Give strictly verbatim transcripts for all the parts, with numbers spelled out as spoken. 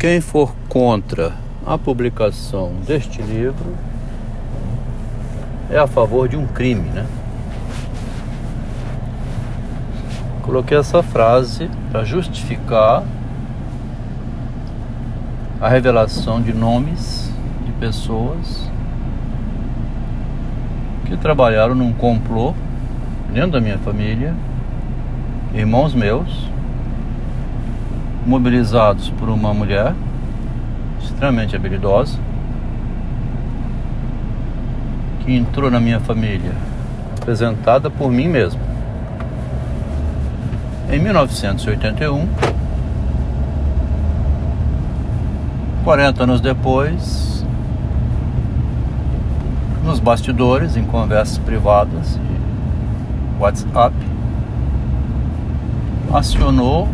Quem for contra a publicação deste livro é a favor de um crime, né? Coloquei essa frase para justificar a revelação de nomes de pessoas que trabalharam num complô dentro da minha família, irmãos meus, mobilizados por uma mulher extremamente habilidosa que entrou na minha família, apresentada por mim mesmo. Em mil novecentos e oitenta e um, quarenta anos depois, nos bastidores, em conversas privadas de WhatsApp, acionou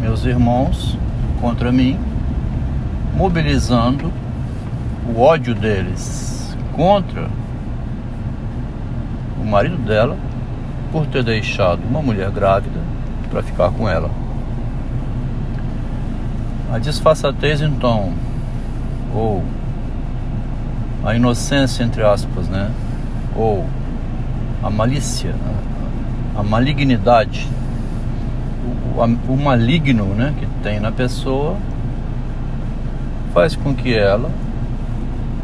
meus irmãos contra mim, mobilizando o ódio deles contra o marido dela, por ter deixado uma mulher grávida para ficar com ela. A disfarçatez, então, ou a inocência, entre aspas, né? Ou a malícia, a malignidade, o, a, o maligno, né, que tem na pessoa, faz com que ela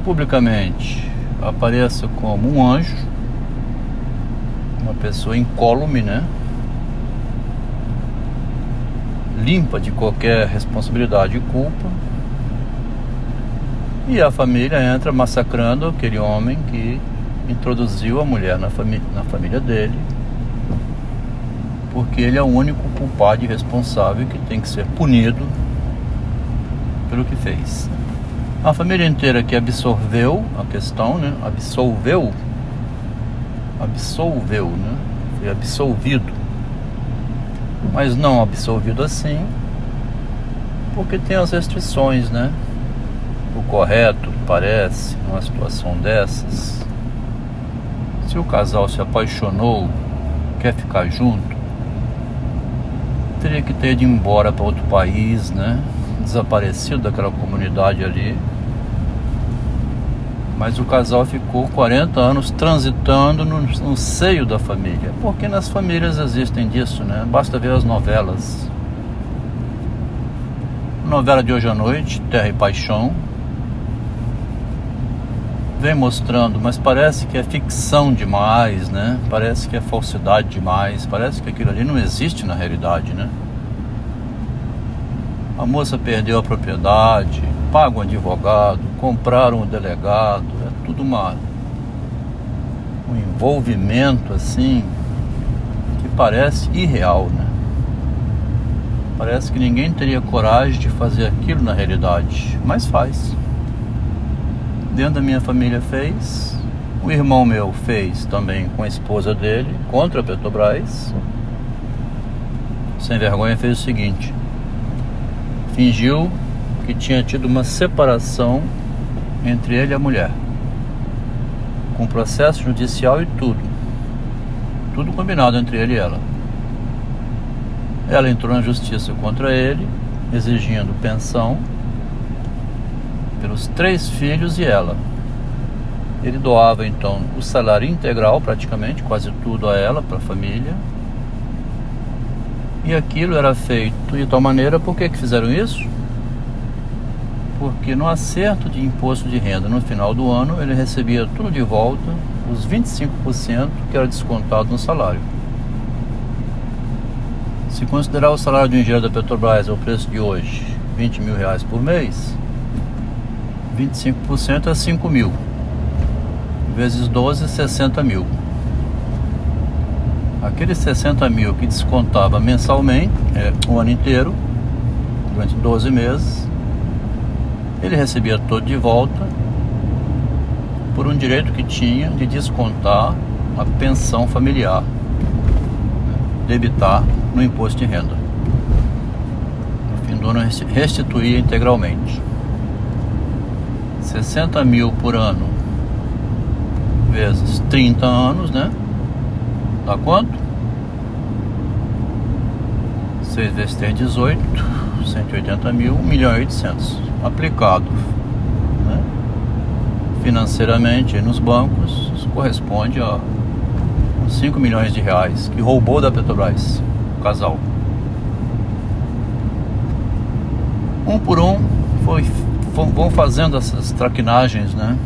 publicamente apareça como um anjo, uma pessoa incólume, né? Limpa de qualquer responsabilidade e culpa. E a família entra massacrando aquele homem que introduziu a mulher na, fami- na família dele, porque ele é o único culpado e responsável que tem que ser punido pelo que fez. A família inteira que absorveu a questão, né? Absolveu absolveu, né? Foi absolvido, mas não absolvido assim, porque tem as restrições, né? O correto, parece, numa situação dessas, se o casal se apaixonou, quer ficar junto, teria que ter ido embora para outro país, né? Desaparecido daquela comunidade ali. Mas o casal ficou quarenta anos transitando no, no seio da família. Porque nas famílias existem disso, né? Basta ver as novelas. A novela de hoje à noite, Terra e Paixão, vem mostrando, mas parece que é ficção demais, né? Parece que é falsidade demais. Parece que aquilo ali não existe na realidade, né? A moça perdeu a propriedade, pagam advogado, compraram o delegado, é tudo uma, um envolvimento assim que parece irreal, né? Parece que ninguém teria coragem de fazer aquilo na realidade, mas faz. Dentro da minha família fez, o irmão meu fez também com a esposa dele, contra a Petrobras. Sem vergonha fez o seguinte: fingiu que tinha tido uma separação entre ele e a mulher, com processo judicial e tudo, tudo combinado entre ele e ela. Ela entrou na justiça contra ele, exigindo pensão pelos três filhos e ela. Ele doava então o salário integral, praticamente quase tudo a ela, para a família. E aquilo era feito de tal maneira. Por que que fizeram isso? Porque no acerto de imposto de renda no final do ano ele recebia tudo de volta, os vinte e cinco por cento que era descontado no salário. Se considerar o salário de um engenheiro da Petrobras ao preço de hoje, vinte mil reais por mês, vinte e cinco por cento é cinco mil, vezes doze, sessenta mil. Aqueles sessenta mil que descontava mensalmente, é, o ano inteiro, durante doze meses, ele recebia todo de volta por um direito que tinha de descontar a pensão familiar, debitar no imposto de renda. No fim do ano restituía integralmente. sessenta mil por ano vezes trinta anos, né? Dá quanto? seis vezes três, dezoito. cento e oitenta mil, um milhão e oitocentos aplicado, né, financeiramente nos bancos. Isso corresponde a cinco milhões de reais que roubou da Petrobras o casal. Um por um foi, foi, vão fazendo essas traquinagens, né?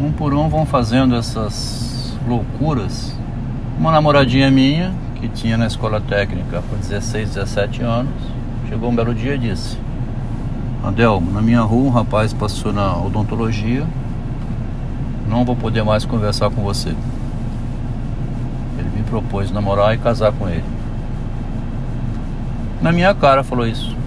Um por um vão fazendo essas loucuras. Uma namoradinha minha, que tinha na escola técnica por dezesseis, dezessete anos, chegou um belo dia e disse: Adelmo, na minha rua um rapaz passou na odontologia, não vou poder mais conversar com você. Ele me propôs namorar e casar com ele. Na minha cara falou isso.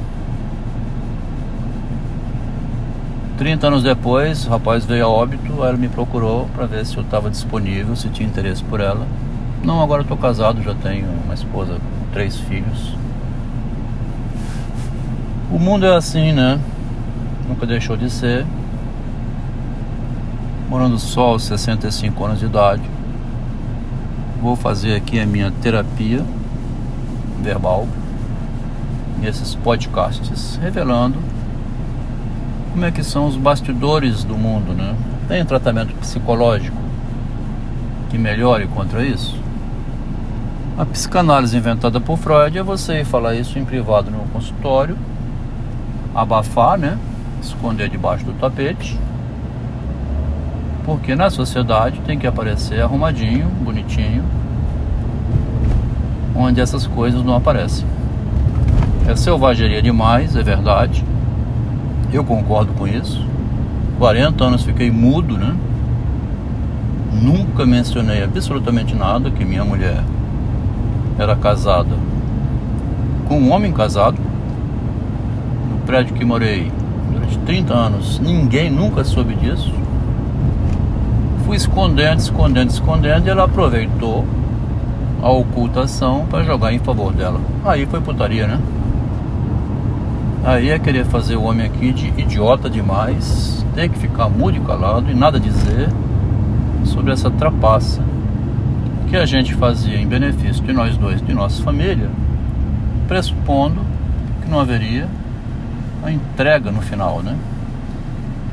trinta anos depois, o rapaz veio a óbito. Ela me procurou para ver se eu estava disponível, se tinha interesse por ela. Não, agora eu estou casado, já tenho uma esposa com três filhos. O mundo é assim, né? Nunca deixou de ser. Morando só aos sessenta e cinco anos de idade. Vou fazer aqui a minha terapia verbal nesses podcasts, revelando como é que são os bastidores do mundo, né? Tem tratamento psicológico que melhore contra isso? A psicanálise inventada por Freud é você falar isso em privado no consultório, abafar, né? Esconder debaixo do tapete, porque na sociedade tem que aparecer arrumadinho, bonitinho, onde essas coisas não aparecem. É selvageria demais, é verdade. Eu concordo com isso. quarenta anos fiquei mudo, né? Nunca mencionei absolutamente nada, que minha mulher era casada com um homem casado. No prédio que morei durante trinta anos, ninguém nunca soube disso. Fui escondendo, escondendo, escondendo, e ela aproveitou a ocultação para jogar em favor dela. Aí foi putaria, né? Aí é querer fazer o homem aqui de idiota demais, ter que ficar mudo e calado e nada dizer sobre essa trapaça que a gente fazia em benefício de nós dois, de nossa família, pressupondo que não haveria a entrega no final, né?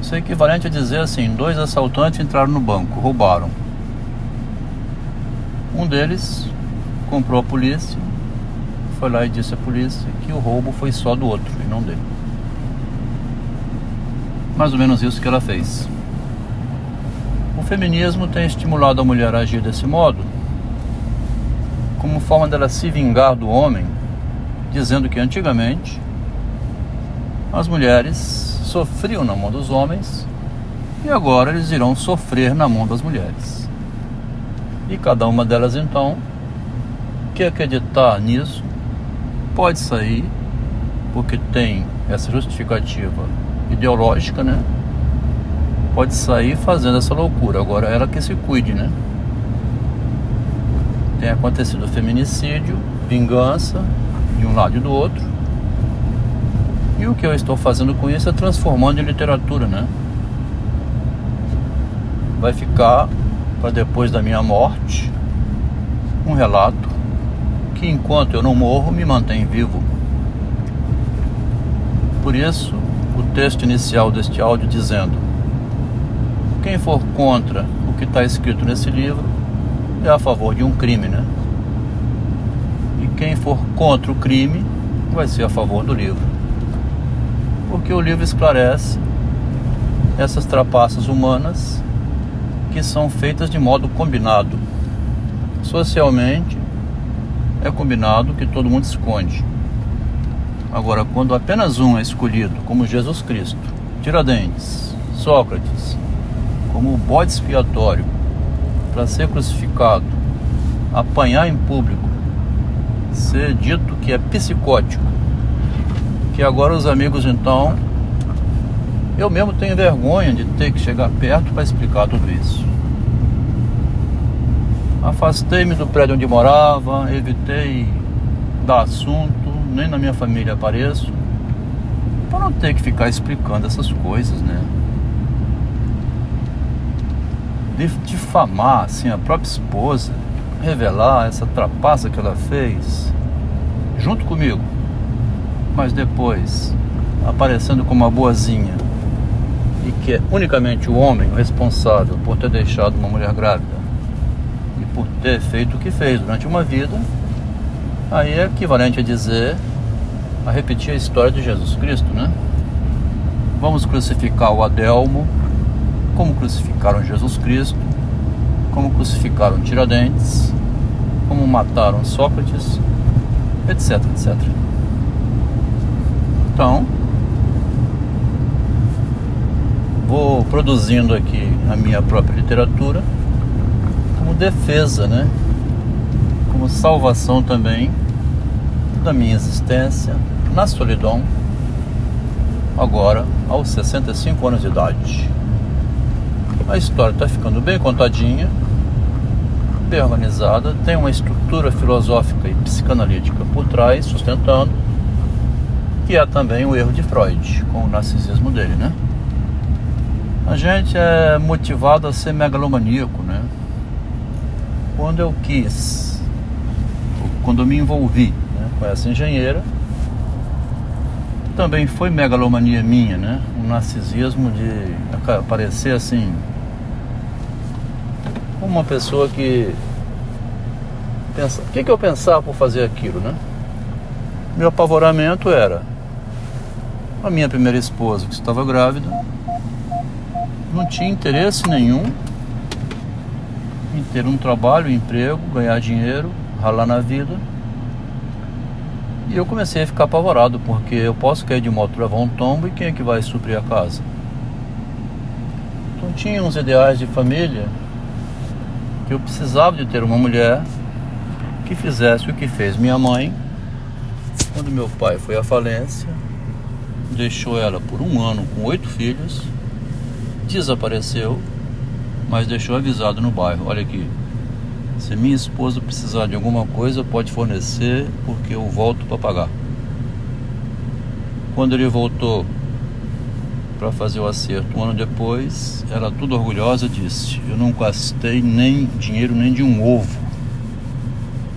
Isso é equivalente a dizer assim: dois assaltantes entraram no banco, roubaram. Um deles comprou a polícia, foi lá e disse à polícia que o roubo foi só do outro e não dele. Mais ou menos isso que ela fez. O feminismo tem estimulado a mulher a agir desse modo, como forma dela se vingar do homem, dizendo que antigamente as mulheres sofriam na mão dos homens e agora eles irão sofrer na mão das mulheres. E cada uma delas, então, que acreditar nisso, pode sair, porque tem essa justificativa ideológica, né? Pode sair fazendo essa loucura. Agora ela que se cuide, né? Tem acontecido feminicídio, vingança de um lado e do outro. E o que eu estou fazendo com isso é transformando em literatura, né? Vai ficar para depois da minha morte um relato que, enquanto eu não morro, me mantém vivo. Por isso, o texto inicial deste áudio dizendo: quem for contra o que está escrito nesse livro é a favor de um crime, né? E quem for contra o crime vai ser a favor do livro, porque o livro esclarece essas trapaças humanas que são feitas de modo combinado. Socialmente é combinado que todo mundo esconde. Agora, quando apenas um é escolhido, como Jesus Cristo, Tiradentes, Sócrates, como bode expiatório para ser crucificado, apanhar em público, ser dito que é psicótico, que agora os amigos, então, eu mesmo tenho vergonha de ter que chegar perto para explicar tudo isso. Afastei-me do prédio onde morava, evitei dar assunto, nem na minha família apareço, para não ter que ficar explicando essas coisas, né? Difamar, assim, a própria esposa, revelar essa trapaça que ela fez junto comigo, mas depois aparecendo como uma boazinha, e que é unicamente o homem responsável por ter deixado uma mulher grávida e por ter feito o que fez durante uma vida, aí é equivalente a dizer, a repetir a história de Jesus Cristo, né? Vamos crucificar o Adelmo, como crucificaram Jesus Cristo, como crucificaram Tiradentes, como mataram Sócrates, etc, et cetera. Então, vou produzindo aqui a minha própria literatura como defesa, né? Como salvação também da minha existência na solidão, agora aos sessenta e cinco anos de idade. A história está ficando bem contadinha, bem organizada, tem uma estrutura filosófica e psicanalítica por trás, sustentando, que é também o erro de Freud, com o narcisismo dele, né? A gente é motivado a ser megalomaníaco, né? Quando eu quis, quando eu me envolvi, né, com essa engenheira, também foi megalomania minha, né? Um narcisismo de aparecer assim, uma pessoa que pensa, o que, que eu pensava por fazer aquilo, né? Meu apavoramento era a minha primeira esposa, que estava grávida, não tinha interesse nenhum em ter um trabalho, um emprego, ganhar dinheiro, ralar na vida. E eu comecei a ficar apavorado, porque eu posso cair de moto, levar um tombo, e quem é que vai suprir a casa? Então tinha uns ideais de família que eu precisava de ter uma mulher que fizesse o que fez minha mãe quando meu pai foi à falência, deixou ela por um ano com oito filhos, desapareceu, mas deixou avisado no bairro: olha aqui, se minha esposa precisar de alguma coisa, pode fornecer, porque eu volto para pagar. Quando ele voltou para fazer o acerto um ano depois, ela, tudo orgulhosa, disse: eu não gastei nem dinheiro nem de um ovo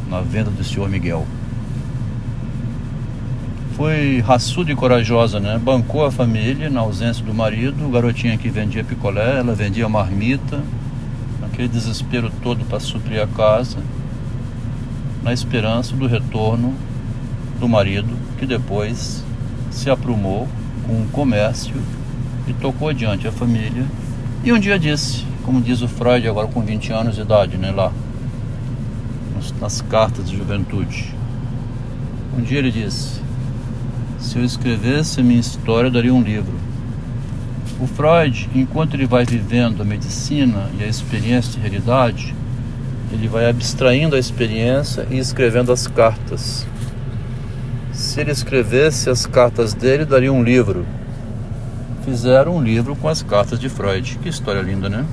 na venda do senhor Miguel. Foi raçuda e corajosa, né? Bancou a família na ausência do marido. O garotinho que vendia picolé, ela vendia marmita, aquele desespero todo para suprir a casa, na esperança do retorno do marido, que depois se aprumou com um comércio e tocou adiante a família. E um dia disse, como diz o Freud agora com vinte anos de idade, né, lá nas cartas de juventude, um dia ele disse: se eu escrevesse a minha história, eu daria um livro. O Freud, enquanto ele vai vivendo a medicina e a experiência de realidade, ele vai abstraindo a experiência e escrevendo as cartas. Se ele escrevesse as cartas dele, daria um livro. Fizeram um livro com as cartas de Freud. Que história linda, né?